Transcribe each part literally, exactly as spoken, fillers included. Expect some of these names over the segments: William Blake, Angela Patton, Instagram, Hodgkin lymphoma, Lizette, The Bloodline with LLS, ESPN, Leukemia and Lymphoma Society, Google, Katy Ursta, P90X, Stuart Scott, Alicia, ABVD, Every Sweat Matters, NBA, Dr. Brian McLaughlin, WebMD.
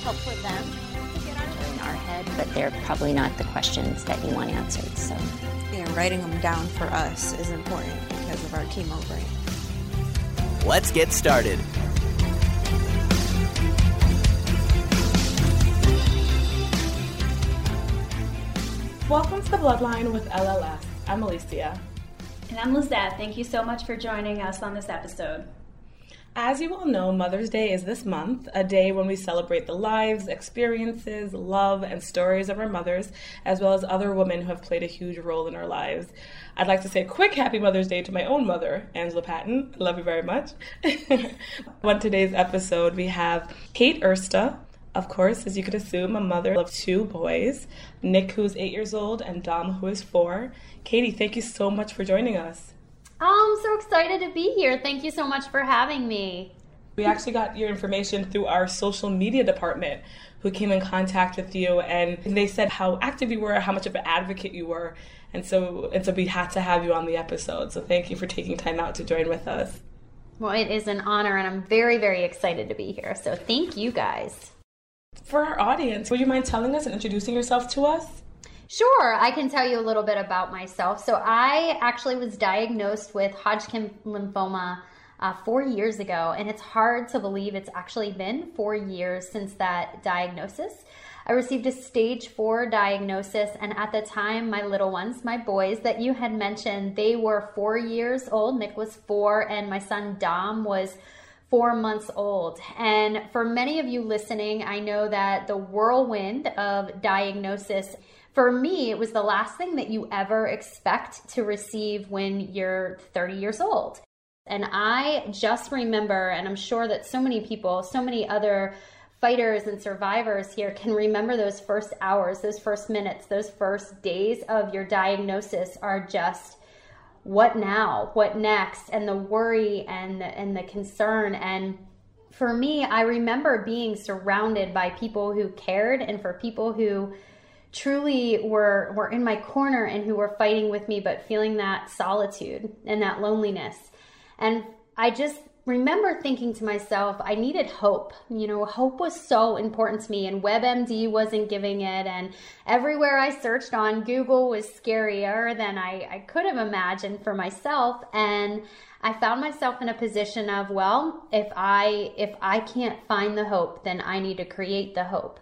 help for them to get out of our head, but they're probably not the questions that you want answered. So, you know, writing them down for us is important because of our chemo brain. Let's get started. Welcome to The Bloodline with L L S. I'm Alicia. And I'm Lizette. Thank you so much for joining us on this episode. As you all know, Mother's Day is this month, a day when we celebrate the lives, experiences, love, and stories of our mothers, as well as other women who have played a huge role in our lives. I'd like to say a quick happy Mother's Day to my own mother, Angela Patton. Love you very much. On today's episode, we have Katy Ursta, of course, as you could assume, a mother of two boys, Nick, who is eight years old, and Dom, who is four. Katy, thank you so much for joining us. Oh, I'm so excited to be here. Thank you so much for having me. We actually got your information through our social media department, who came in contact with you, and they said how active you were, how much of an advocate you were, and so and so we had to have you on the episode. So thank you for taking time out to join with us. Well, it is an honor, and I'm very, very excited to be here. So thank you guys. For our audience, would you mind telling us and introducing yourself to us? Sure, I can tell you a little bit about myself. So I actually was diagnosed with Hodgkin lymphoma uh, four years ago, and it's hard to believe it's actually been four years since that diagnosis. I received a stage four diagnosis, and at the time, my little ones, my boys that you had mentioned, they were four years old. Nick was four, and my son Dom was four months old. And for many of you listening, I know that the whirlwind of diagnosis, for me, it was the last thing that you ever expect to receive when you're thirty years old. And I just remember, and I'm sure that so many people, so many other fighters and survivors here can remember those first hours, those first minutes, those first days of your diagnosis are just, what now? What next? And the worry and the, and the concern. And for me, I remember being surrounded by people who cared and for people who truly were were in my corner and who were fighting with me, but feeling that solitude and that loneliness. And I just remember thinking to myself, I needed hope. You know, hope was so important to me, and WebMD wasn't giving it. And everywhere I searched on Google was scarier than I, I could have imagined for myself. And I found myself in a position of, well, if I if I can't find the hope, then I need to create the hope.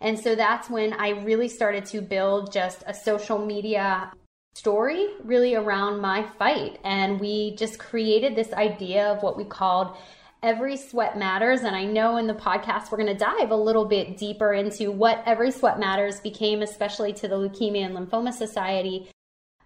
And so that's when I really started to build just a social media story really around my fight. And we just created this idea of what we called Every Sweat Matters. And I know in the podcast, we're going to dive a little bit deeper into what Every Sweat Matters became, especially to the Leukemia and Lymphoma Society.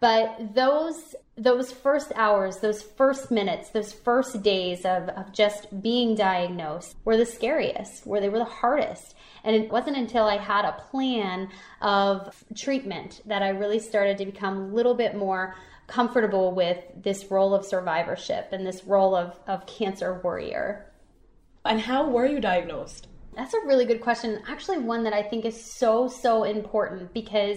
But those those first hours, those first minutes, those first days of, of just being diagnosed were the scariest, where they were the hardest. And it wasn't until I had a plan of treatment that I really started to become a little bit more comfortable with this role of survivorship and this role of, of cancer warrior. And how were you diagnosed? That's a really good question. Actually, one that I think is so, so important, because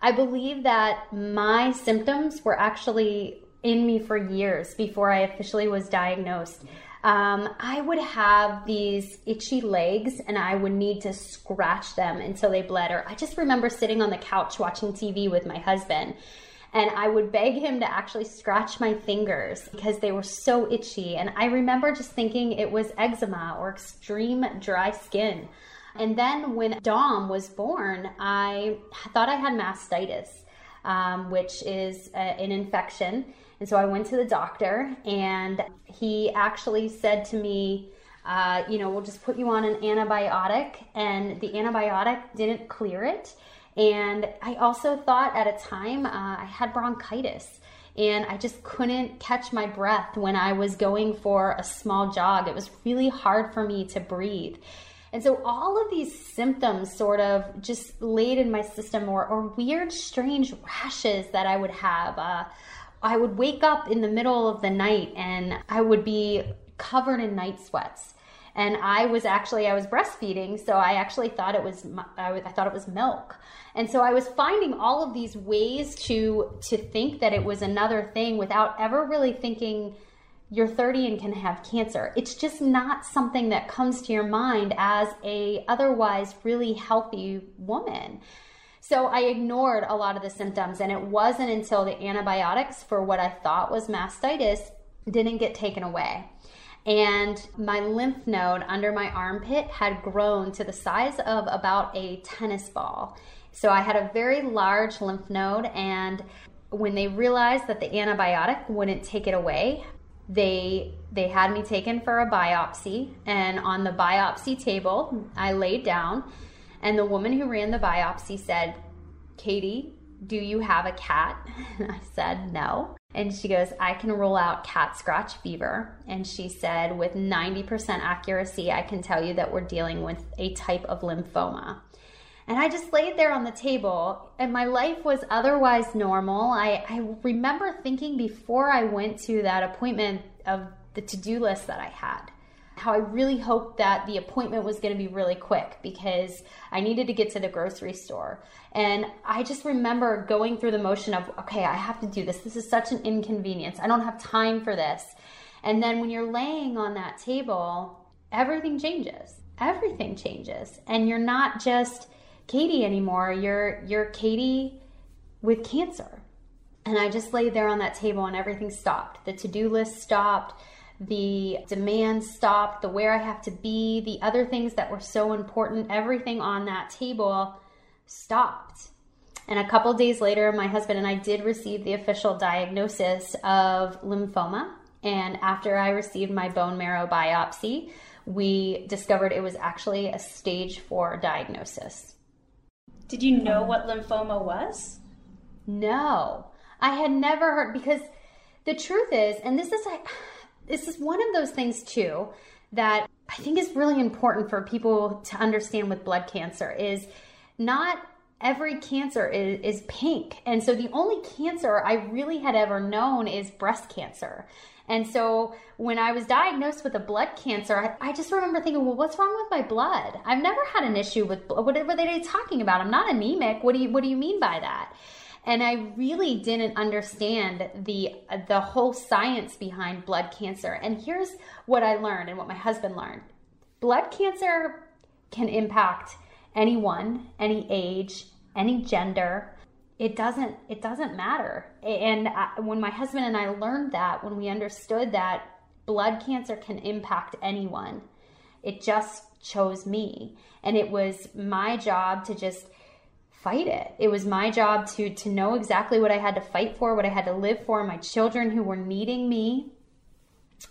I believe that my symptoms were actually in me for years before I officially was diagnosed. Um, I would have these itchy legs and I would need to scratch them until they bled. Or I just remember sitting on the couch watching T V with my husband, and I would beg him to actually scratch my fingers because they were so itchy. And I remember just thinking it was eczema or extreme dry skin. And then when Dom was born, I thought I had mastitis. um, which is uh, an infection. And so I went to the doctor, and he actually said to me, uh, you know, we'll just put you on an antibiotic, and the antibiotic didn't clear it. And I also thought at a time uh, I had bronchitis, and I just couldn't catch my breath when I was going for a small jog. It was really hard for me to breathe. And so all of these symptoms sort of just laid in my system, or, or weird, strange rashes that I would have. Uh, I would wake up in the middle of the night and I would be covered in night sweats. And I was actually, I was breastfeeding, so I actually thought it was, I thought it was milk. And so I was finding all of these ways to to think that it was another thing without ever really thinking you're thirty and can have cancer. It's just not something that comes to your mind as a otherwise really healthy woman. So I ignored a lot of the symptoms, and it wasn't until the antibiotics for what I thought was mastitis didn't get taken away. And my lymph node under my armpit had grown to the size of about a tennis ball. So I had a very large lymph node, and when they realized that the antibiotic wouldn't take it away, they they had me taken for a biopsy. And on the biopsy table, I laid down, and the woman who ran the biopsy said, "Katy, do you have a cat?" And I said, "No." And she goes, "I can rule out cat scratch fever." And she said, "With ninety percent accuracy, I can tell you that we're dealing with a type of lymphoma." And I just laid there on the table, and my life was otherwise normal. I, I remember thinking before I went to that appointment of the to-do list that I had, how I really hoped that the appointment was going to be really quick because I needed to get to the grocery store. And I just remember going through the motion of, okay, I have to do this. This is such an inconvenience. I don't have time for this. And then when you're laying on that table, everything changes. Everything changes. And you're not just Katy anymore. You're, you're Katy with cancer. And I just laid there on that table, and everything stopped. The to-do list stopped. The demand stopped, the where I have to be, the other things that were so important, everything on that table stopped. And a couple days later, my husband and I did receive the official diagnosis of lymphoma. And after I received my bone marrow biopsy, we discovered it was actually a stage four diagnosis. Did you know what lymphoma was? No, I had never heard, because the truth is, and this is like... this is one of those things too that I think is really important for people to understand with blood cancer is not every cancer is, is pink. And so the only cancer I really had ever known is breast cancer. And so when I was diagnosed with a blood cancer, I, I just remember thinking, well, what's wrong with my blood? I've never had an issue with blood. What were they talking about? I'm not anemic. What do you, what do you mean by that? And I really didn't understand the the whole science behind blood cancer. And here's what I learned and what my husband learned. Blood cancer can impact anyone, any age, any gender. It doesn't it doesn't matter. And I, when my husband and I learned that, when we understood that blood cancer can impact anyone, it just chose me. And it was my job to just fight it. It was my job to to know exactly what I had to fight for, what I had to live for, my children who were needing me.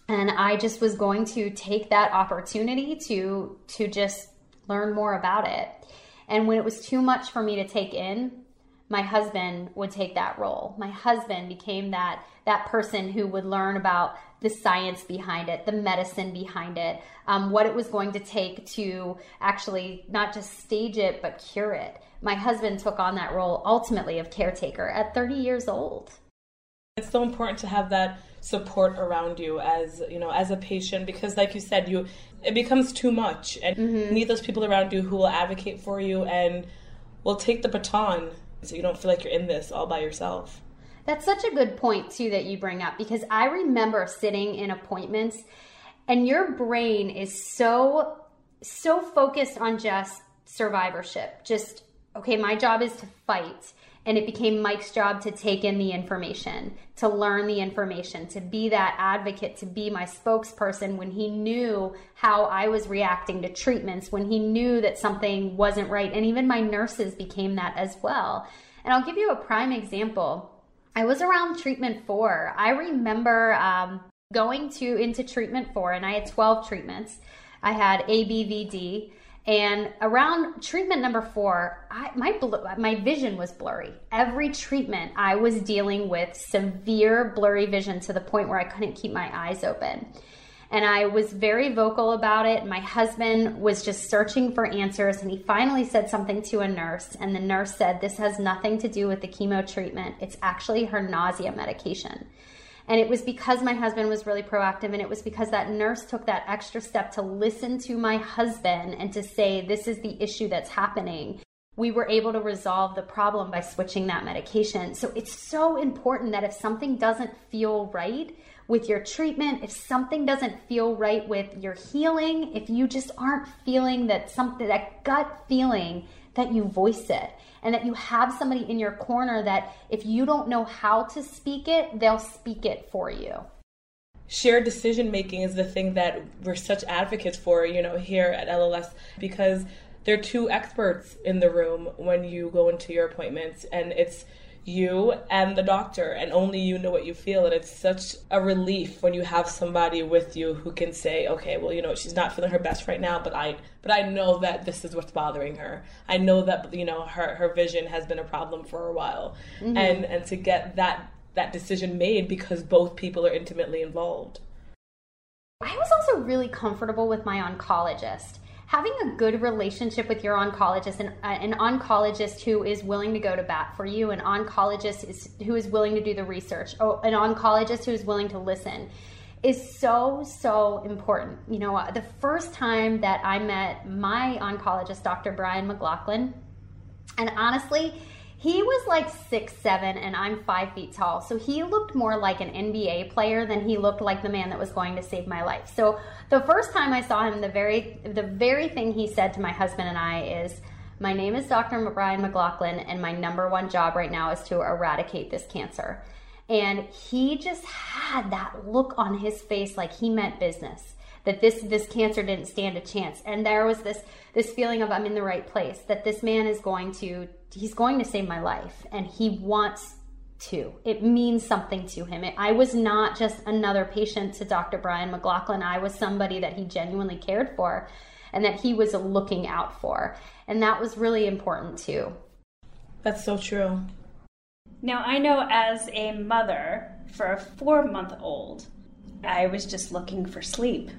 And I just was going to take that opportunity to to just learn more about it. And when it was too much for me to take in, my husband would take that role. My husband became that that person who would learn about the science behind it, the medicine behind it, um, what it was going to take to actually not just stage it, but cure it. My husband took on that role ultimately of caretaker at thirty years old. It's so important to have that support around you as, you know, as a patient, because like you said, you it becomes too much, and mm-hmm. you need those people around you who will advocate for you and will take the baton so you don't feel like you're in this all by yourself. That's such a good point too that you bring up, because I remember sitting in appointments and your brain is so, so focused on just survivorship, just okay, my job is to fight. And it became Mike's job to take in the information, to learn the information, to be that advocate, to be my spokesperson when he knew how I was reacting to treatments, when he knew that something wasn't right. And even my nurses became that as well. And I'll give you a prime example. I was around treatment four. I remember um, going to into treatment four, and I had twelve treatments. I had A B V D, and around treatment number four, I, my bl- my vision was blurry. Every treatment, I was dealing with severe blurry vision to the point where I couldn't keep my eyes open. And I was very vocal about it. My husband was just searching for answers, and he finally said something to a nurse, and the nurse said, "This has nothing to do with the chemo treatment. It's actually her nausea medication." And it was because my husband was really proactive, and it was because that nurse took that extra step to listen to my husband and to say, "This is the issue that's happening." We were able to resolve the problem by switching that medication. So it's so important that if something doesn't feel right with your treatment, if something doesn't feel right with your healing, if you just aren't feeling that something, that gut feeling, that you voice it, and that you have somebody in your corner that if you don't know how to speak it, they'll speak it for you. Shared decision-making is the thing that we're such advocates for, you know, here at L L S, because there are two experts in the room when you go into your appointments, and it's you and the doctor, and only you know what you feel. And it's such a relief when you have somebody with you who can say, okay, well, you know, she's not feeling her best right now, but I but I know that this is what's bothering her. I know that, you know, her, her vision has been a problem for a while. Mm-hmm. And and to get that that decision made because both people are intimately involved. I was also really comfortable with my oncologist. Having a good relationship with your oncologist, and uh, an oncologist who is willing to go to bat for you, an oncologist is, who is willing to do the research, or an oncologist who is willing to listen, is so, so important. You know, uh, the first time that I met my oncologist, Doctor Brian McLaughlin, and honestly, he was like six, seven, and I'm five feet tall. So he looked more like an N B A player than he looked like the man that was going to save my life. So the first time I saw him, the very the very thing he said to my husband and I is, "My name is Doctor Brian McLaughlin, and my number one job right now is to eradicate this cancer." And he just had that look on his face like he meant business, that this this cancer didn't stand a chance. And there was this this feeling of, I'm in the right place, that this man is going to, he's going to save my life, and he wants to. It means something to him. It, I was not just another patient to Doctor Brian McLaughlin. I was somebody that he genuinely cared for and that he was looking out for. And that was really important too. That's so true. Now, I know as a mother for a four-month-old, I was just looking for sleep.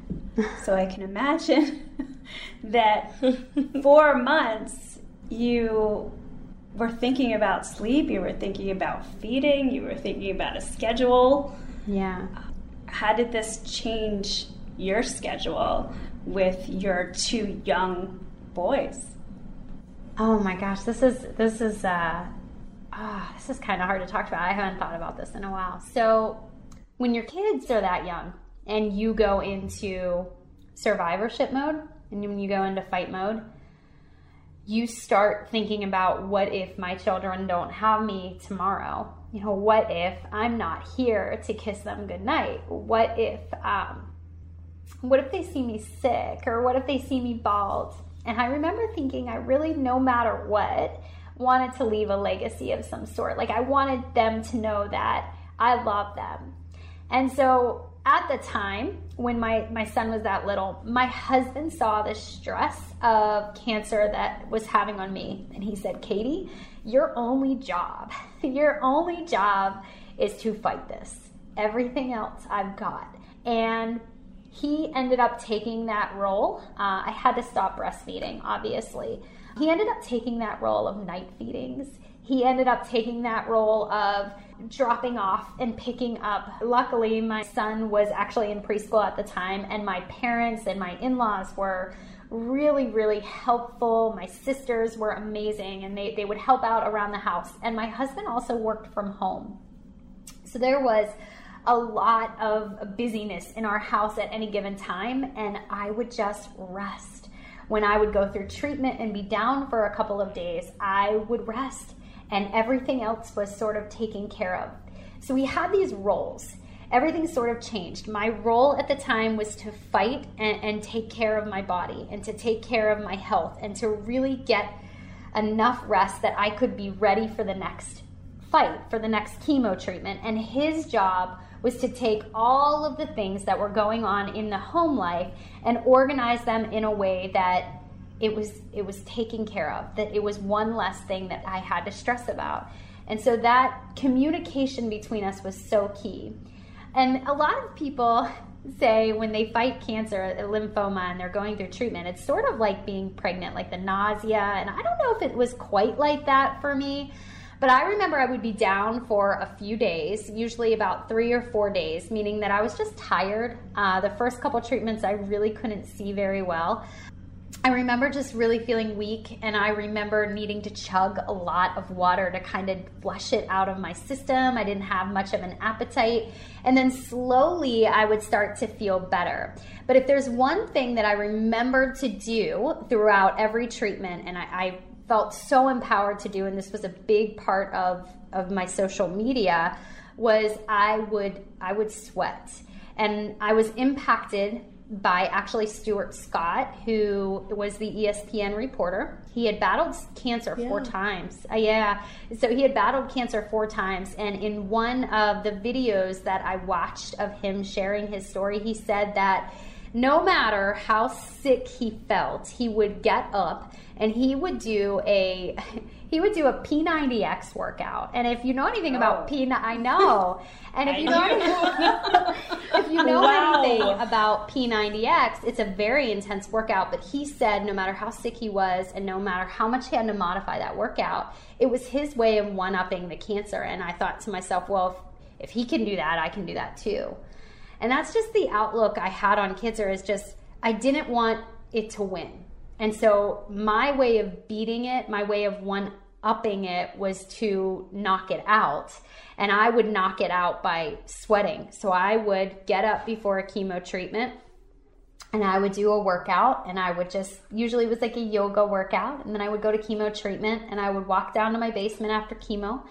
So I can imagine that four months you were thinking about sleep, you were thinking about feeding, you were thinking about a schedule. Yeah. How did this change your schedule with your two young boys? Oh my gosh, this is this is uh, oh, this is kind of hard to talk about. I haven't thought about this in a while. So when your kids are that young and you go into survivorship mode, and when you go into fight mode, you start thinking about, what if my children don't have me tomorrow? You know, what if I'm not here to kiss them goodnight? What if, um, what if they see me sick, or what if they see me bald? And I remember thinking, I really, no matter what, wanted to leave a legacy of some sort. Like, I wanted them to know that I love them. And so at the time when my, my son was that little, my husband saw the stress of cancer that was having on me. And he said, "Katy, your only job, your only job is to fight this. Everything else I've got." And he ended up taking that role. Uh, I had to stop breastfeeding, obviously. He ended up taking that role of night feedings. He ended up taking that role of dropping off and picking up. Luckily, my son was actually in preschool at the time, and my parents and my in-laws were really, really helpful. My sisters were amazing, and they, they would help out around the house. And my husband also worked from home. So there was a lot of busyness in our house at any given time, and I would just rest. When I would go through treatment and be down for a couple of days, I would rest. And everything else was sort of taken care of. So we had these roles. Everything sort of changed. My role at the time was to fight and, and take care of my body, and to take care of my health, and to really get enough rest that I could be ready for the next fight, for the next chemo treatment. And his job was to take all of the things that were going on in the home life and organize them in a way that it was it was taken care of, that it was one less thing that I had to stress about. And so that communication between us was so key. And a lot of people say when they fight cancer, lymphoma, and they're going through treatment, it's sort of like being pregnant, like the nausea. And I don't know if it was quite like that for me, but I remember I would be down for a few days, usually about three or four days, meaning that I was just tired. Uh, the first couple treatments, I really couldn't see very well. I remember just really feeling weak, and I remember needing to chug a lot of water to kind of flush it out of my system. I didn't have much of an appetite, and then slowly I would start to feel better. But if there's one thing that I remembered to do throughout every treatment, and I, I felt so empowered to do, and this was a big part of, of my social media, was I would I would sweat. And I was impacted by actually Stuart Scott, who was the E S P N reporter. He had battled cancer yeah. four times. Uh, yeah. So he had battled cancer four times. And in one of the videos that I watched of him sharing his story, he said that no matter how sick he felt, he would get up and he would do a he would do a P ninety X workout. And if you know anything oh. about P, I know. And if you know anything, if you know wow. anything about P ninety X, it's a very intense workout. But he said no matter how sick he was, and no matter how much he had to modify that workout, it was his way of one-upping the cancer. And I thought to myself, well, if, if he can do that, I can do that too. And that's just the outlook I had on cancer, is just, I didn't want it to win. And so my way of beating it, my way of one-upping it, was to knock it out. And I would knock it out by sweating. So I would get up before a chemo treatment, and I would do a workout, and I would just, usually it was like a yoga workout, and then I would go to chemo treatment, and I would walk down to my basement after chemo,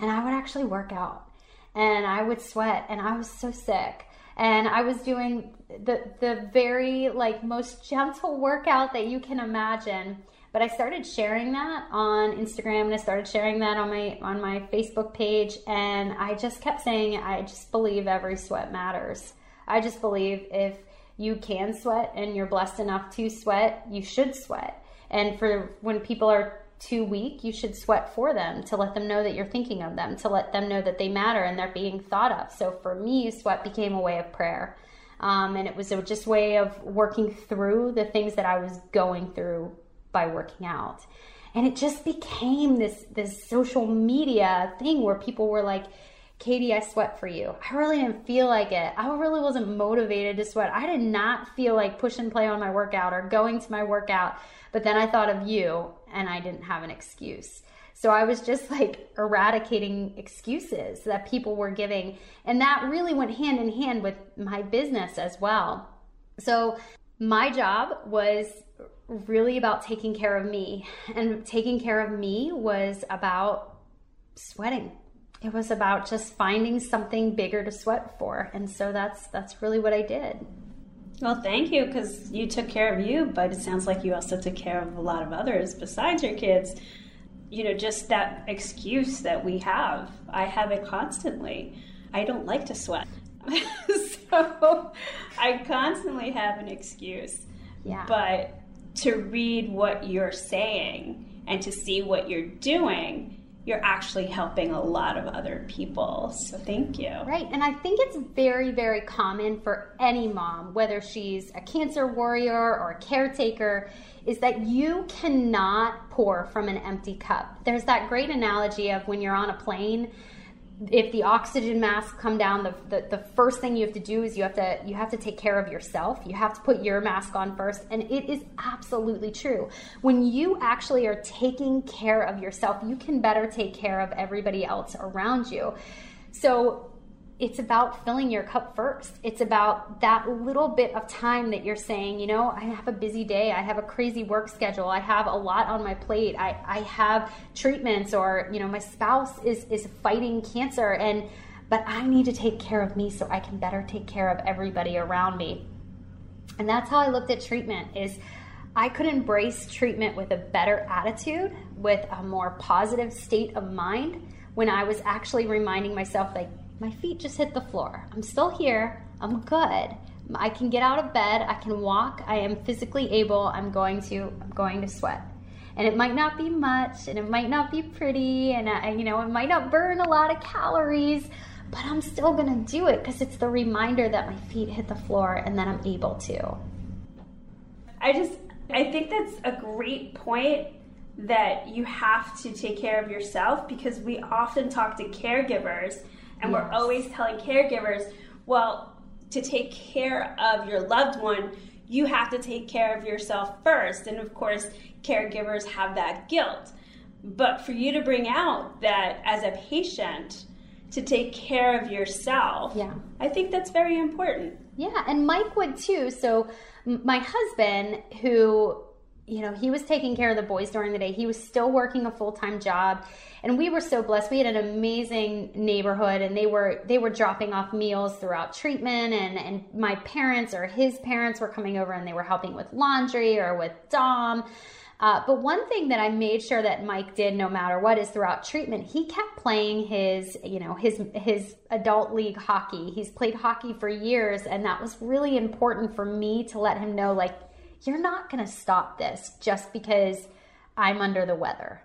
and I would actually work out. And I would sweat, and I was so sick. And I was doing the the very like most gentle workout that you can imagine. But I started sharing that on Instagram, and I started sharing that on my on my Facebook page. And I just kept saying, I just believe every sweat matters. I just believe if you can sweat and you're blessed enough to sweat, you should sweat. And for when people are too weak, you should sweat for them, to let them know that you're thinking of them, to let them know that they matter and they're being thought of. So for me, sweat became a way of prayer. Um, and it was a just way of working through the things that I was going through by working out. And it just became this, this social media thing where people were like, Katy, I sweat for you. I really didn't feel like it. I really wasn't motivated to sweat. I did not feel like push and play on my workout or going to my workout. But then I thought of you, and I didn't have an excuse. So I was just like eradicating excuses that people were giving. And that really went hand in hand with my business as well. So my job was really about taking care of me. And taking care of me was about sweating. It was about just finding something bigger to sweat for. And so that's that's really what I did. Well, thank you, because you took care of you, but it sounds like you also took care of a lot of others besides your kids. You know, just that excuse that we have. I have it constantly. I don't like to sweat. So I constantly have an excuse. Yeah. But to read what you're saying and to see what you're doing, you're actually helping a lot of other people. So thank you. Right. And I think it's very, very common for any mom, whether she's a cancer warrior or a caretaker, is that you cannot pour from an empty cup. There's that great analogy of when you're on a plane, if the oxygen masks come down, the, the, the first thing you have to do is you have to you have to take care of yourself. You have to put your mask on first. And it is absolutely true. When you actually are taking care of yourself, you can better take care of everybody else around you. So it's about filling your cup first. It's about that little bit of time that you're saying, you know, I have a busy day. I have a crazy work schedule. I have a lot on my plate. I, I have treatments, or, you know, my spouse is, is fighting cancer, and, but I need to take care of me so I can better take care of everybody around me. And that's how I looked at treatment, is I could embrace treatment with a better attitude, with a more positive state of mind, when I was actually reminding myself, like, my feet just hit the floor. I'm still here. I'm good. I can get out of bed. I can walk. I am physically able. I'm going to, I'm going to sweat. And it might not be much, and it might not be pretty, and I, you know, it might not burn a lot of calories, but I'm still gonna do it because it's the reminder that my feet hit the floor and that I'm able to. I just, I think that's a great point, that you have to take care of yourself, because we often talk to caregivers and yes. we're always telling caregivers, well, to take care of your loved one, you have to take care of yourself first. And of course, caregivers have that guilt. But for you to bring out that as a patient, to take care of yourself, yeah. I think that's very important. Yeah, and Mike would too. So my husband, who, you know, he was taking care of the boys during the day. He was still working a full-time job, and we were so blessed. We had an amazing neighborhood, and they were they were dropping off meals throughout treatment, and, and my parents or his parents were coming over, and they were helping with laundry or with Dom. Uh, but one thing that I made sure that Mike did, no matter what, is throughout treatment, he kept playing his, you know, his his adult league hockey. He's played hockey for years, and that was really important for me to let him know, like, you're not going to stop this just because I'm under the weather.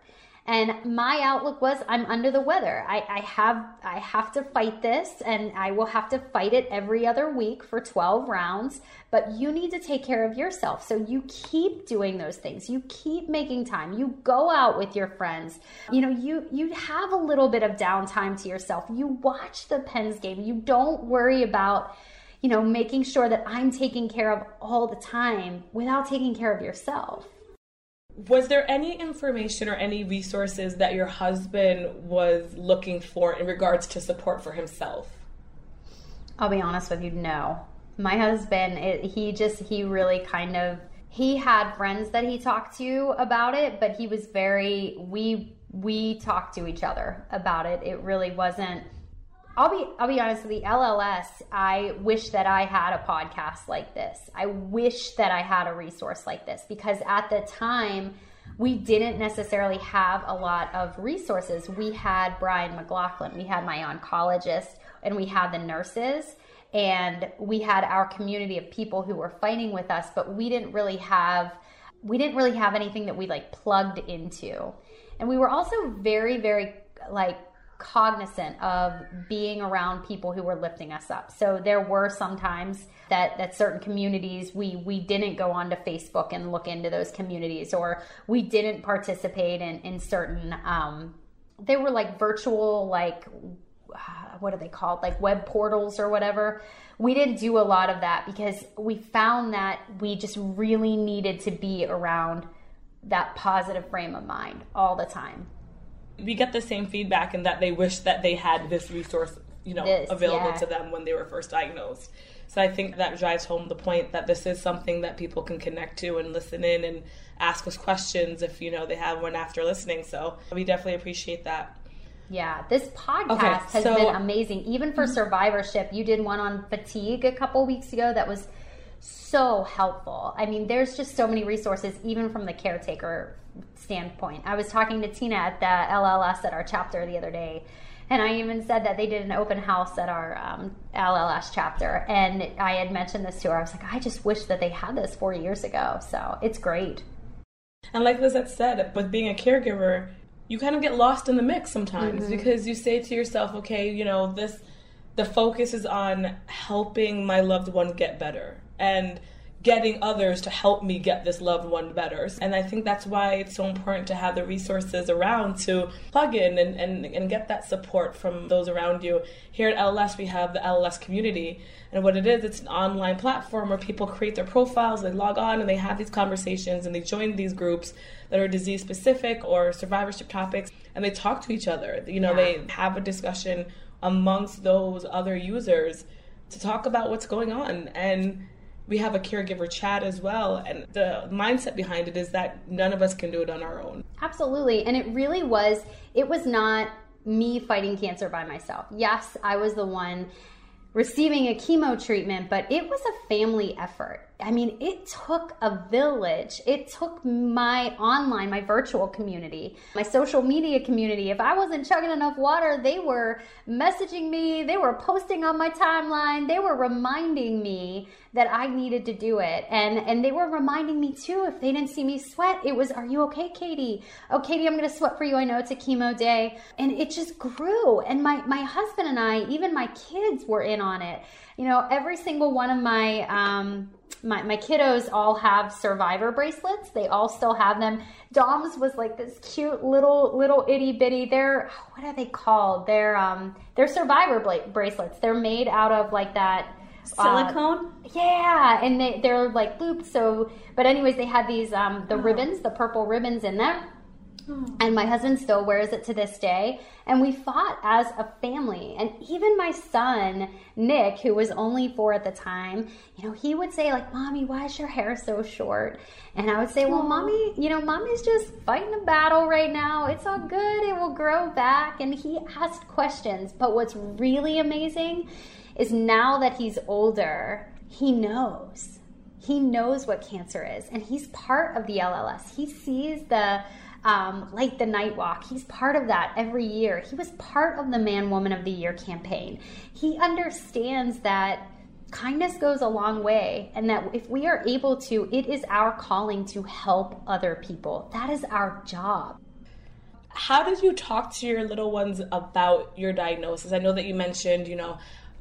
And my outlook was, I'm under the weather. I, I have I have to fight this, and I will have to fight it every other week for twelve rounds. But you need to take care of yourself. So you keep doing those things. You keep making time. You go out with your friends. You know, you, you have a little bit of downtime to yourself. You watch the Pens game. You don't worry about, you know, making sure that I'm taken care of all the time without taking care of yourself. Was there any information or any resources that your husband was looking for in regards to support for himself? I'll be honest with you, no. My husband, it, he just, he really kind of, he had friends that he talked to about it, but he was very, we we talked to each other about it. It really wasn't, I'll be I'll be honest with you, L L S, I wish that I had a podcast like this. I wish that I had a resource like this, because at the time, we didn't necessarily have a lot of resources. We had Brian McLaughlin, we had my oncologist, and we had the nurses, and we had our community of people who were fighting with us, but we didn't really have we didn't really have anything that we like plugged into. And we were also very, very like cognizant of being around people who were lifting us up. So there were some times that, that certain communities, we we didn't go onto Facebook and look into those communities, or we didn't participate in, in certain, um, they were like virtual, like, what are they called? Like web portals or whatever. We didn't do a lot of that because we found that we just really needed to be around that positive frame of mind all the time. We get the same feedback in that they wish that they had this resource, you know, this, available yeah. to them when they were first diagnosed. So I think that drives home the point that this is something that people can connect to and listen in and ask us questions if, you know, they have one after listening. So we definitely appreciate that. Yeah, this podcast okay, has so, been amazing. Even for survivorship, you did one on fatigue a couple weeks ago that was so helpful. I mean, there's just so many resources, even from the caretaker standpoint. I was talking to Tina at the L L S at our chapter the other day, and I even said that they did an open house at our um, L L S chapter, and I had mentioned this to her. I was like, I just wish that they had this four years ago. So it's great. And like Lizette said, with being a caregiver, you kind of get lost in the mix sometimes mm-hmm. because you say to yourself, okay, you know, this the focus is on helping my loved one get better and getting others to help me get this loved one better. And I think that's why it's so important to have the resources around to plug in and, and, and get that support from those around you. Here at L L S, we have the L L S community. And what it is, it's an online platform where people create their profiles, they log on, and they have these conversations, and they join these groups that are disease-specific or survivorship topics, and they talk to each other. You know, yeah. they have a discussion amongst those other users to talk about what's going on. And we have a caregiver chat as well, and the mindset behind it is that none of us can do it on our own. Absolutely, and it really was, it was not me fighting cancer by myself. Yes, I was the one receiving a chemo treatment, but it was a family effort. I mean, it took a village. It took my online, my virtual community, my social media community. If I wasn't chugging enough water, they were messaging me, they were posting on my timeline, they were reminding me that I needed to do it. And, and they were reminding me too, if they didn't see me sweat, it was, are you okay, Katy? Oh, Katy, I'm gonna sweat for you. I know it's a chemo day. And it just grew. And my, my husband and I, even my kids were in on it. You know, every single one of my, um, My, my kiddos all have survivor bracelets. They all still have them. Dom's was like this cute little, little itty bitty. They're, what are they called? They're, um, they're survivor bla- bracelets. They're made out of like that. Silicone? Uh, yeah. And they, they're like looped. So, but anyways, they had these, um, the oh. ribbons, the purple ribbons in them. And my husband still wears it to this day. And we fought as a family. And even my son, Nick, who was only four at the time, you know, he would say like, Mommy, why is your hair so short? And I would say, well, Mommy, you know, Mommy's just fighting a battle right now. It's all good. It will grow back. And he asked questions. But what's really amazing is now that he's older, he knows. He knows what cancer is. And he's part of the L L S. He sees the... Um, like the Night Walk. He's part of that every year. He was part of the Man Woman of the Year campaign. He understands that kindness goes a long way, and that if we are able to, it is our calling to help other people. That is our job. How did you talk to your little ones about your diagnosis? I know that you mentioned, you know,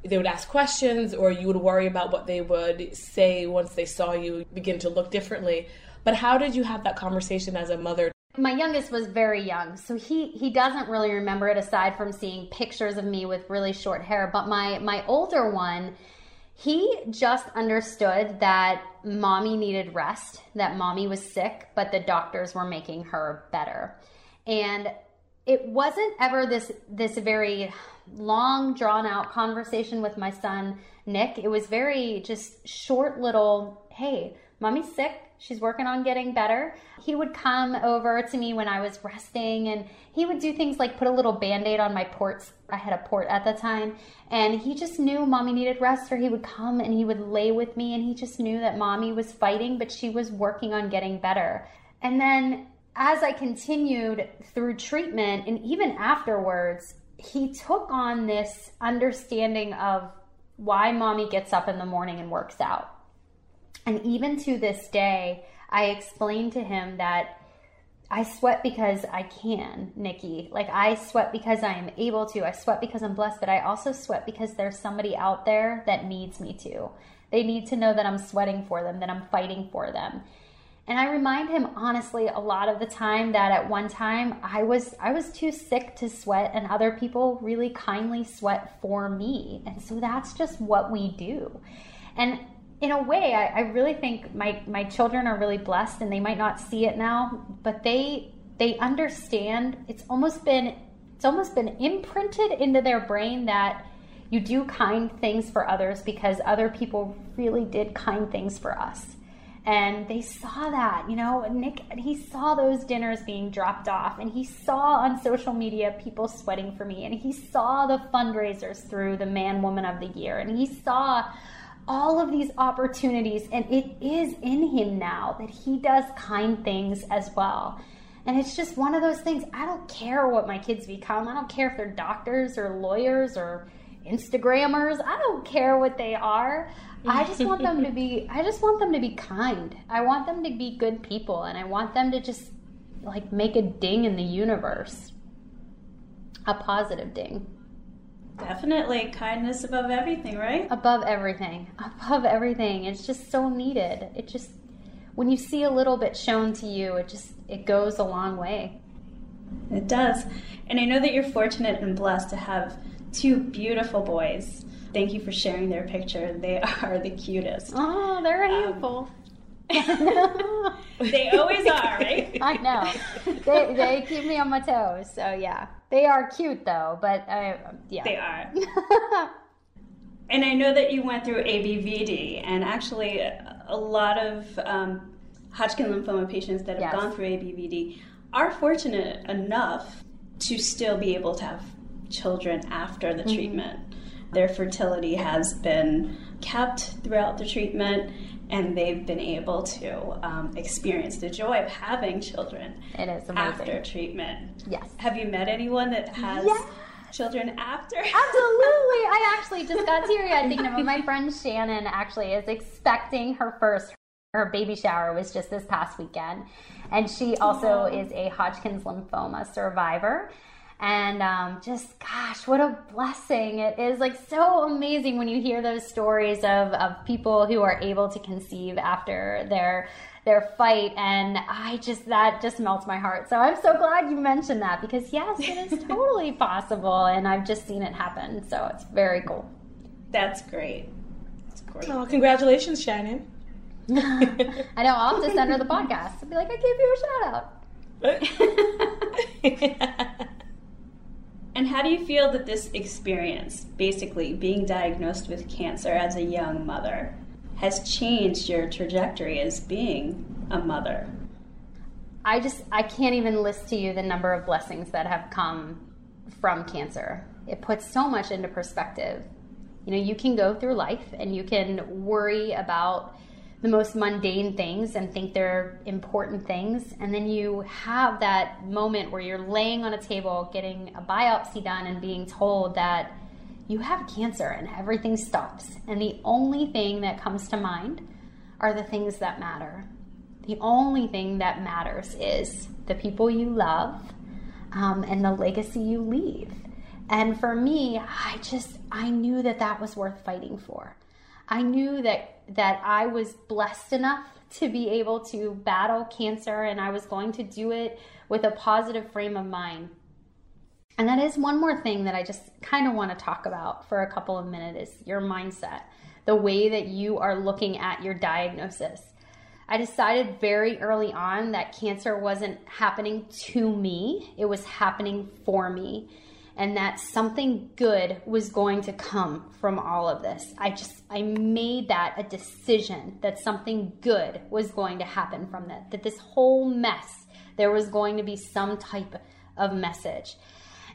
they would ask questions, or you would worry about what they would say once they saw you begin to look differently. But how did you have that conversation as a mother? My youngest was very young, so he, he doesn't really remember it aside from seeing pictures of me with really short hair. But my, my older one, he just understood that Mommy needed rest, that Mommy was sick, but the doctors were making her better. And it wasn't ever this, this very long, drawn-out conversation with my son, Nick. It was very just short little, hey, Mommy's sick. She's working on getting better. He would come over to me when I was resting, and he would do things like put a little Band-Aid on my port. I had a port at the time, and he just knew Mommy needed rest, or he would come and he would lay with me, and he just knew that Mommy was fighting, but she was working on getting better. And then as I continued through treatment, and even afterwards, he took on this understanding of why Mommy gets up in the morning and works out. And even to this day, I explained to him that I sweat because I can, Nikki. Like, I sweat because I am able to. I sweat because I'm blessed, but I also sweat because there's somebody out there that needs me to. They need to know that I'm sweating for them, that I'm fighting for them. And I remind him, honestly, a lot of the time that at one time I was I was too sick to sweat, and other people really kindly sweat for me. And so that's just what we do. And in a way, I, I really think my, my children are really blessed, and they might not see it now, but they they understand. It's almost been it's almost been imprinted into their brain that you do kind things for others because other people really did kind things for us. And they saw that, you know, Nick, he saw those dinners being dropped off, and he saw on social media people sweating for me, and he saw the fundraisers through the Man Woman of the Year, and he saw all of these opportunities, and it is in him now that he does kind things as well. And it's just one of those things. I don't care what my kids become. I don't care if they're doctors or lawyers or Instagrammers. I don't care what they are. I just want them to be, I just want them to be kind. I want them to be good people, and I want them to just like make a ding in the universe. A positive ding. Definitely. Kindness above everything, right? Above everything. Above everything. It's just so needed. It just, when you see a little bit shown to you, it just, it goes a long way. It does. And I know that you're fortunate and blessed to have two beautiful boys. Thank you for sharing their picture. They are the cutest. Oh, they're a handful. Um, they always are, right? I know. They they keep me on my toes, so yeah. They are cute though, but I, yeah. They are. And I know that you went through A B V D, and actually a lot of um, Hodgkin lymphoma patients that have yes. gone through A B V D are fortunate enough to still be able to have children after the mm-hmm. treatment. Their fertility has been kept throughout the treatment, and they've been able to um, experience the joy of having children. It is amazing. After treatment. Yes. Have you met anyone that has yes. children after? Absolutely. I actually just got teary-eyed thinking about my friend Shannon actually is expecting her first. Her baby shower was just this past weekend. And she also yeah. is a Hodgkin's lymphoma survivor. And um, just, gosh, what a blessing. It is like so amazing when you hear those stories of, of people who are able to conceive after their their fight. And I just, that just melts my heart. So I'm so glad you mentioned that, because yes, it is totally possible. And I've just seen it happen. So it's very cool. That's great. That's great. Oh, congratulations, Shannon. I know, I'll have to send her the podcast. I'll be like, I gave you a shout out. And how do you feel that this experience, basically being diagnosed with cancer as a young mother, has changed your trajectory as being a mother? I just, I can't even list to you the number of blessings that have come from cancer. It puts so much into perspective. You know, you can go through life and you can worry about the most mundane things and think they're important things, and then you have that moment where you're laying on a table getting a biopsy done and being told that you have cancer, and everything stops, and the only thing that comes to mind are the things that matter. The only thing that matters is the people you love um, and the legacy you leave. And for me, I just I knew that that was worth fighting for. I knew that, that I was blessed enough to be able to battle cancer, and I was going to do it with a positive frame of mind. And that is one more thing that I just kind of want to talk about for a couple of minutes, is your mindset, the way that you are looking at your diagnosis. I decided very early on that cancer wasn't happening to me, it was happening for me. And that something good was going to come from all of this. I just, I made that a decision that something good was going to happen from that, that this whole mess, there was going to be some type of message.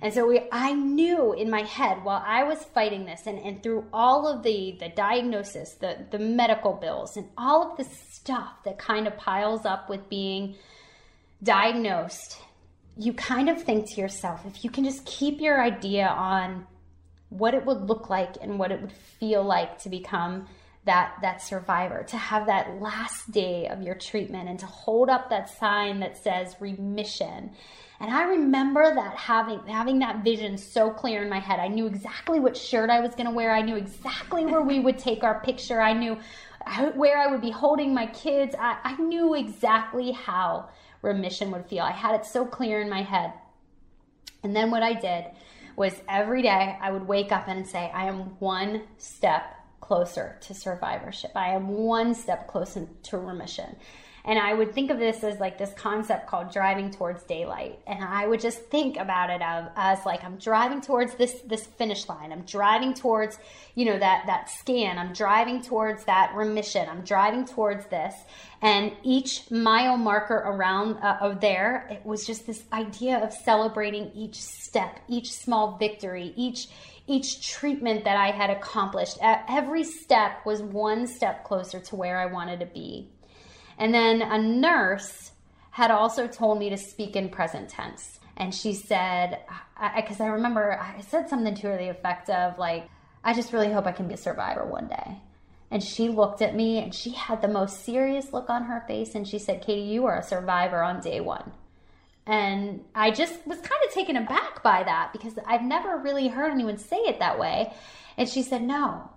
And so we, I knew in my head while I was fighting this and, and through all of the, the diagnosis, the, the medical bills, and all of the stuff that kind of piles up with being diagnosed, you kind of think to yourself, if you can just keep your idea on what it would look like and what it would feel like to become that, that survivor, to have that last day of your treatment and to hold up that sign that says remission. And I remember that having, having that vision so clear in my head. I knew exactly what shirt I was going to wear. I knew exactly where we would take our picture. I knew where I would be holding my kids. I, I knew exactly how remission would feel. I had it so clear in my head. And then what I did was every day I would wake up and say, I am one step closer to survivorship. I am one step closer to remission. And I would think of this as like this concept called driving towards daylight. And I would just think about it as like, I'm driving towards this, this finish line. I'm driving towards, you know, that, that scan. I'm driving towards that remission. I'm driving towards this. And each mile marker around uh, of there, it was just this idea of celebrating each step, each small victory, each, each treatment that I had accomplished. Every step was one step closer to where I wanted to be. And then a nurse had also told me to speak in present tense. And she said, because I, I, I remember I said something to her to the effect of like, I just really hope I can be a survivor one day. And she looked at me and she had the most serious look on her face. And she said, Katy, you are a survivor on day one. And I just was kind of taken aback by that because I've never really heard anyone say it that way. And she said, no.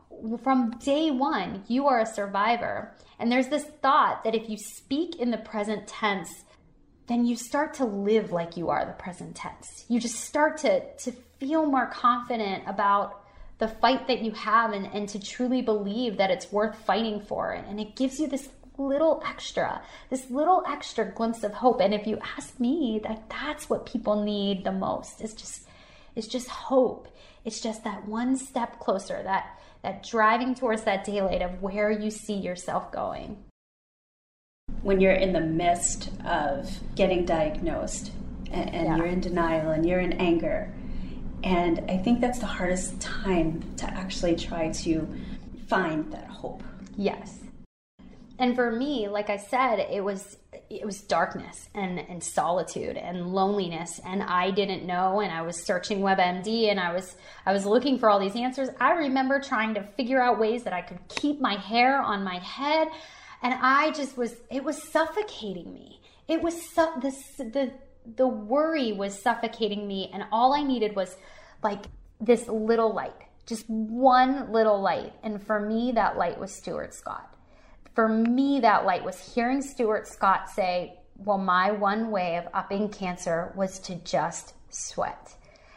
From day one, you are a survivor. And there's this thought that if you speak in the present tense, then you start to live like you are the present tense. You just start to, to feel more confident about the fight that you have and, and to truly believe that it's worth fighting for. And it gives you this little extra, this little extra glimpse of hope. And if you ask me, that that's what people need the most. It's just, it's just hope. It's just that one step closer, that that driving towards that daylight of where you see yourself going. When you're in the midst of getting diagnosed and, and yeah. you're in denial and you're in anger, And I think that's the hardest time to actually try to find that hope. Yes. And for me, like I said, it was it was darkness and, and solitude and loneliness, and I didn't know, and I was searching WebMD, and I was I was looking for all these answers. I remember trying to figure out ways that I could keep my hair on my head, and I just was it was suffocating me. It was su- the the the worry was suffocating me, and all I needed was like this little light, just one little light. And for me, that light was Stuart Scott. For me, that light was hearing Stuart Scott say, well, my one way of upping cancer was to just sweat.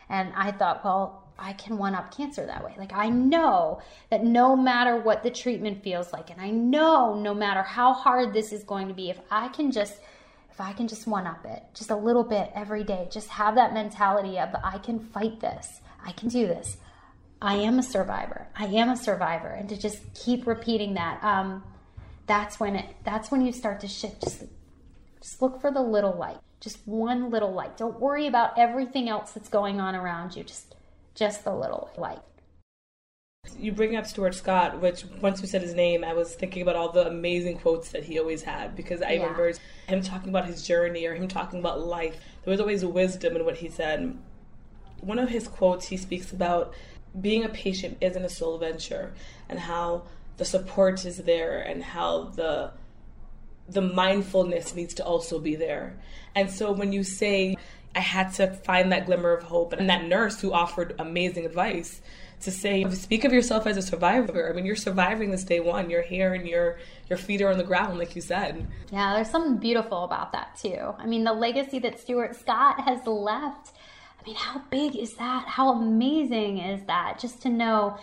And I thought, well, I can one-up cancer that way. Like, I know that no matter what the treatment feels like, and I know no matter how hard this is going to be, if I can just if I can just one-up it, just a little bit every day, just have that mentality of, I can fight this, I can do this. I am a survivor, I am a survivor. And to just keep repeating that, um, that's when it, that's when you start to shift. Just, just look for the little light, just one little light. Don't worry about everything else that's going on around you, just, just the little light. You bring up Stuart Scott, which once you said his name, I was thinking about all the amazing quotes that he always had, because I yeah. remember him talking about his journey or him talking about life. There was always wisdom in what he said. One of his quotes, he speaks about being a patient isn't a solo venture, and how the support is there, and how the the mindfulness needs to also be there. And so when you say, I had to find that glimmer of hope, and that nurse who offered amazing advice, to say, speak of yourself as a survivor. I mean, you're surviving this day one. You're here, and your your feet are on the ground, like you said. Yeah, there's something beautiful about that, too. I mean, the legacy that Stuart Scott has left, I mean, how big is that? How amazing is that? Just to know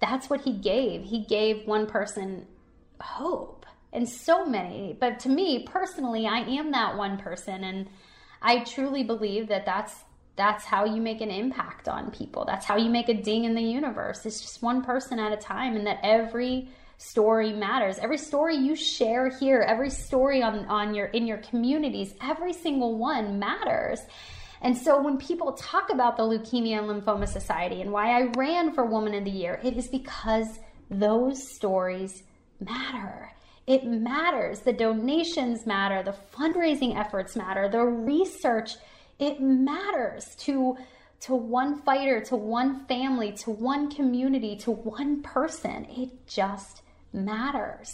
that's what he gave. He gave one person hope, and so many. But to me, personally, I am that one person, and I truly believe that that's That's how you make an impact on people. That's how you make a ding in the universe. It's just one person at a time, and that every story matters. Every story you share here, every story on, on your in your communities, every single one matters. And so when people talk about the Leukemia and Lymphoma Society and why I ran for Woman of the Year, it is because those stories matter. It matters. The donations matter. The fundraising efforts matter. The research It matters to to one fighter, to one family, to one community, to one person. It just matters.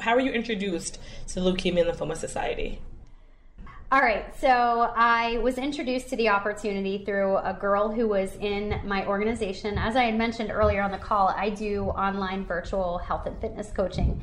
How were you introduced to the Leukemia and Lymphoma Society? All right, so I was introduced to the opportunity through a girl who was in my organization. As I had mentioned earlier on the call, I do online virtual health and fitness coaching.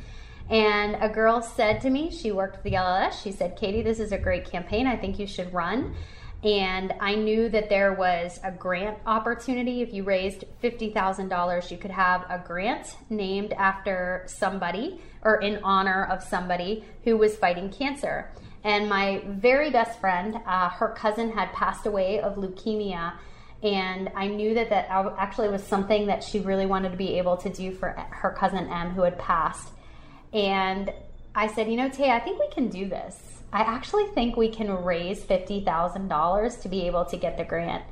And a girl said to me, she worked at the L L S, she said, Katy, this is a great campaign. I think you should run. And I knew that there was a grant opportunity. If you raised fifty thousand dollars, you could have a grant named after somebody or in honor of somebody who was fighting cancer. And my very best friend, uh, her cousin had passed away of leukemia. And I knew that that actually was something that she really wanted to be able to do for her cousin M, who had passed. And I said, you know, Tay, I think we can do this. I actually think we can raise fifty thousand dollars to be able to get the grant.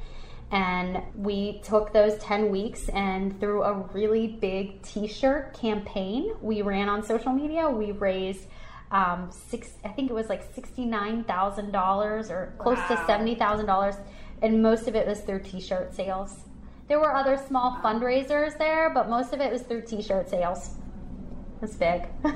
And we took those ten weeks, and through a really big t-shirt campaign, we ran on social media. We raised, um, six, I think it was like sixty-nine thousand dollars or close wow. to seventy thousand dollars. And most of it was through t-shirt sales. There were other small fundraisers there, but most of it was through t-shirt sales. That's big. Wow.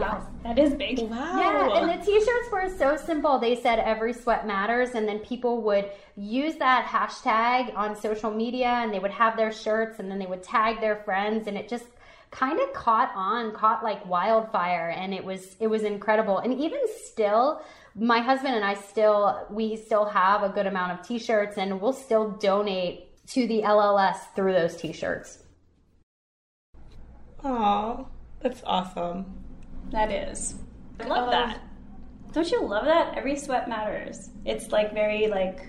Yes. That is big. Wow. Yeah, and the t-shirts were so simple. They said Every Sweat Matters, and then people would use that hashtag on social media, and they would have their shirts, and then they would tag their friends, and it just kind of caught on, caught like wildfire, and it was it was incredible. And even still, my husband and I still we still have a good amount of t-shirts, and we'll still donate to the L L S through those t-shirts. Aww. That's awesome. That is. I love um, that. Don't you love that? Every sweat matters. It's like very like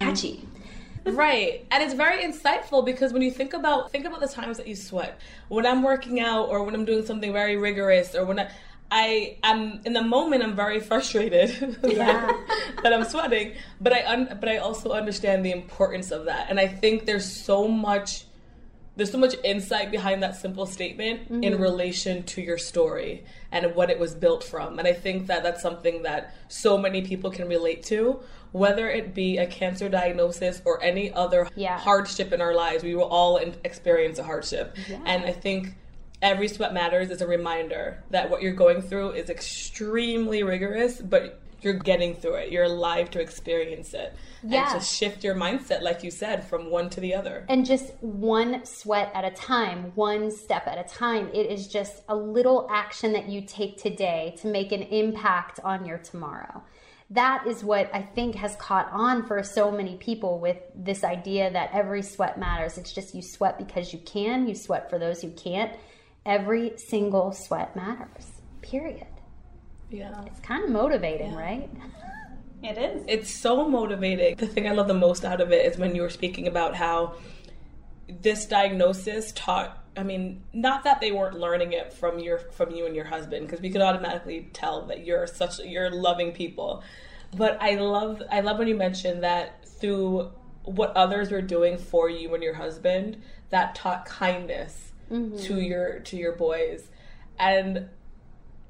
catchy. Right. And it's very insightful, because when you think about think about the times that you sweat. When I'm working out, or when I'm doing something very rigorous, or when I I am in the moment. I'm very frustrated yeah. that, that I'm sweating, but I un, but I also understand the importance of that, and I think there's so much there's so much insight behind that simple statement mm-hmm. in relation to your story and what it was built from, and I think that that's something that so many people can relate to, whether it be a cancer diagnosis or any other yeah. hardship in our lives. We will all experience a hardship, yeah. and I think Every Sweat Matters is a reminder that what you're going through is extremely rigorous, but you're getting through it. You're alive to experience it. Yeah. And to shift your mindset, like you said, from one to the other. And just one sweat at a time, one step at a time. It is just a little action that you take today to make an impact on your tomorrow. That is what I think has caught on for so many people with this idea that every sweat matters. It's just you sweat because you can. You sweat for those who can't. Every single sweat matters, period. Yeah. It's kind of motivating, yeah. right? It is. It's so motivating. The thing I love the most out of it is when you were speaking about how this diagnosis taught, I mean, not that they weren't learning it from your from you and your husband, because we could automatically tell that you're such you're loving people. But I love I love when you mentioned that through what others were doing for you and your husband, that taught kindness. Mm-hmm. to your to your boys. And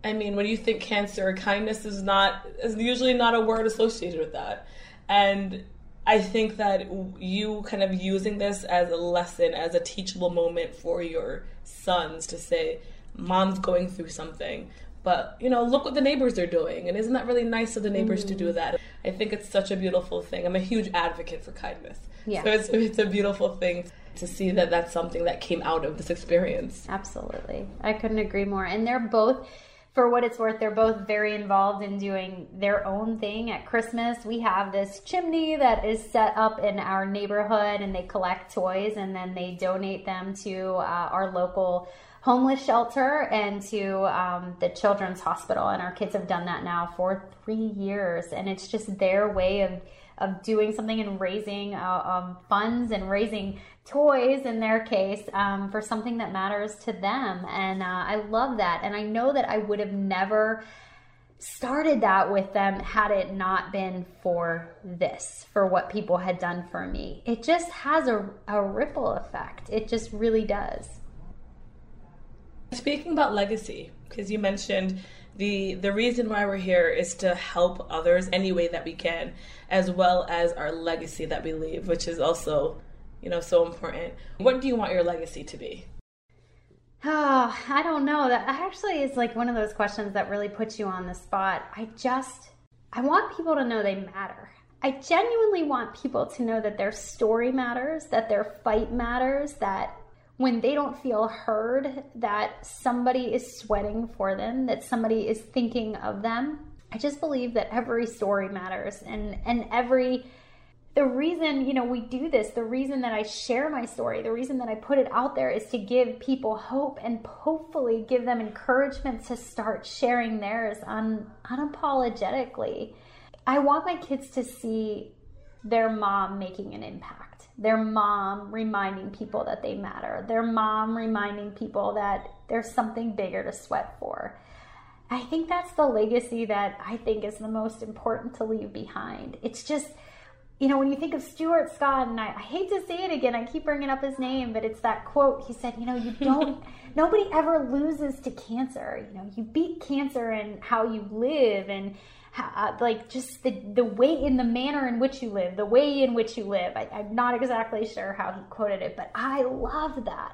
I mean, when you think cancer, kindness is not is usually not a word associated with that. And I think that you kind of using this as a lesson, as a teachable moment for your sons to say, Mom's going through something, but you know, look what the neighbors are doing, and isn't that really nice of the neighbors mm-hmm. to do that? I think it's such a beautiful thing. I'm a huge advocate for kindness. Yeah. So it's, it's a beautiful thing to see that that's something that came out of this experience. Absolutely. I couldn't agree more. And they're both, for what it's worth, they're both very involved in doing their own thing. At Christmas, we have this chimney that is set up in our neighborhood, and they collect toys and then they donate them to uh, our local homeless shelter and to um, the children's hospital. And our kids have done that now for three years. And it's just their way of of doing something and raising uh, um, funds and raising toys, in their case, um, for something that matters to them. And uh, I love that. And I know that I would have never started that with them had it not been for this, for what people had done for me. It just has a, a ripple effect. It just really does. Speaking about legacy, because you mentioned The the reason why we're here is to help others any way that we can, as well as our legacy that we leave, which is also, you know, so important. What do you want your legacy to be? Oh, I don't know. That actually is like one of those questions that really puts you on the spot. I just, I want people to know they matter. I genuinely want people to know that their story matters, that their fight matters, that when they don't feel heard, that somebody is sweating for them, that somebody is thinking of them. I just believe that every story matters, and, and every, the reason, you know, we do this, the reason that I share my story, the reason that I put it out there is to give people hope and hopefully give them encouragement to start sharing theirs un, unapologetically. I want my kids to see their mom making an impact. Their mom reminding people that they matter. Their mom reminding people that there's something bigger to sweat for. I think that's the legacy that I think is the most important to leave behind. It's just, you know, when you think of Stuart Scott, and I, I hate to say it again, I keep bringing up his name, but it's that quote. He said, you know, you don't, nobody ever loses to cancer. You know, you beat cancer in how you live, and Uh, like just the, the way in the manner in which you live, the way in which you live. I, I'm not exactly sure how he quoted it, but I love that.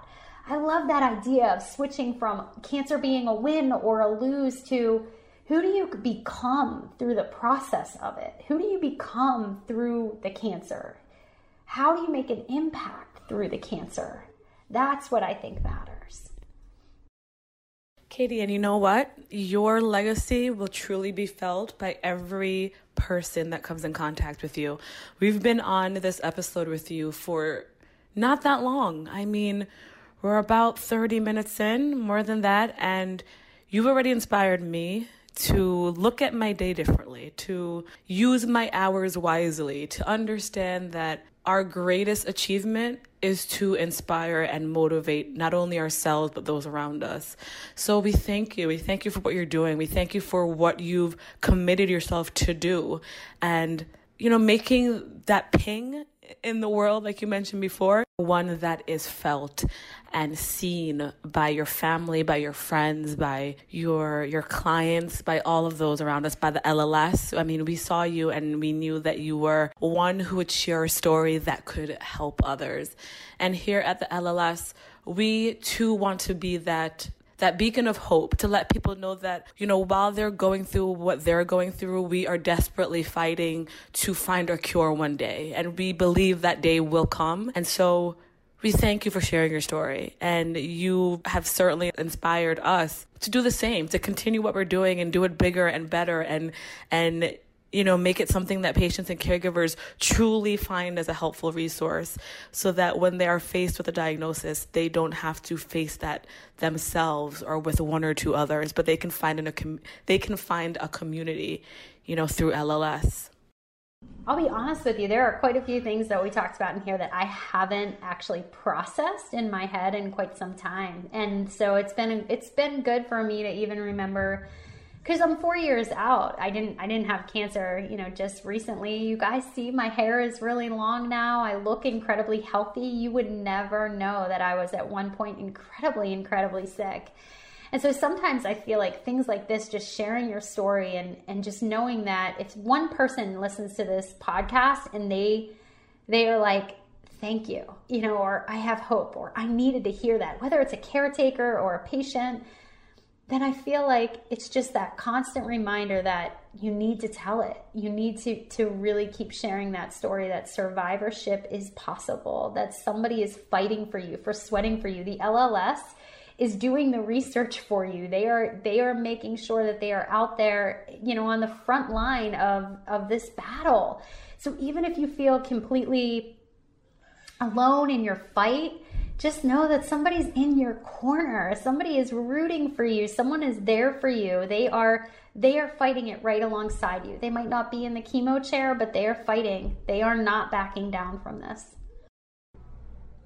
I love that idea of switching from cancer being a win or a lose to who do you become through the process of it? Who do you become through the cancer? How do you make an impact through the cancer? That's what I think matters. Katy, and you know what? Your legacy will truly be felt by every person that comes in contact with you. We've been on this episode with you for not that long. I mean, we're about thirty minutes in, more than that, and you've already inspired me to look at my day differently, to use my hours wisely, to understand that our greatest achievement is to inspire and motivate not only ourselves, but those around us. So we thank you. We thank you for what you're doing. We thank you for what you've committed yourself to do. And, you know, making that ping in the world, like you mentioned before, one that is felt and seen by your family, by your friends, by your your clients, by all of those around us, by the L L S. I mean, we saw you and we knew that you were one who would share a story that could help others. And here at the L L S, we too want to be that that beacon of hope, to let people know that, you know, while they're going through what they're going through, we are desperately fighting to find a cure one day. And we believe that day will come. And so we thank you for sharing your story. And you have certainly inspired us to do the same, to continue what we're doing and do it bigger and better, and, and, you know, make it something that patients and caregivers truly find as a helpful resource, so that when they are faced with a diagnosis, they don't have to face that themselves or with one or two others, but they can find in a com- they can find a community, you know, through L L S. I'll be honest with you, there are quite a few things that we talked about in here that I haven't actually processed in my head in quite some time. And so it's been it's been good for me to even remember, because I'm four years out. I didn't I didn't have cancer, you know, just recently. You guys see my hair is really long now. I look incredibly healthy. You would never know that I was at one point incredibly, incredibly sick. And so sometimes I feel like things like this, just sharing your story and, and just knowing that if one person listens to this podcast and they they are like, thank you, you know, or I have hope, or I needed to hear that, whether it's a caretaker or a patient, then I feel like it's just that constant reminder that you need to tell it. You need to, to really keep sharing that story, that survivorship is possible, that somebody is fighting for you, for sweating for you. The L L S is doing the research for you. They are they are making sure that they are out there, you know, on the front line of, of this battle. So even if you feel completely alone in your fight, just know that somebody's in your corner. Somebody is rooting for you. Someone is there for you. They are they are fighting it right alongside you. They might not be in the chemo chair, but they are fighting. They are not backing down from this.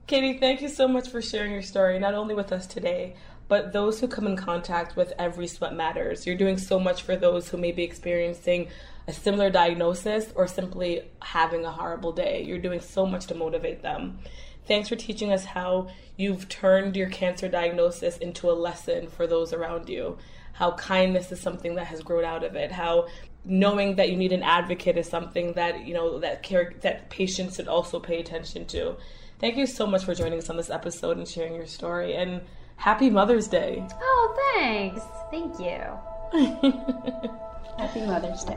Katy, thank you so much for sharing your story, not only with us today, but those who come in contact with Every Sweat Matters. You're doing so much for those who may be experiencing a similar diagnosis or simply having a horrible day. You're doing so much to motivate them. Thanks for teaching us how you've turned your cancer diagnosis into a lesson for those around you, how kindness is something that has grown out of it, how knowing that you need an advocate is something that, you know, that care, that patients should also pay attention to. Thank you so much for joining us on this episode and sharing your story, and happy Mother's Day. Oh, thanks. Thank you. Happy Mother's Day.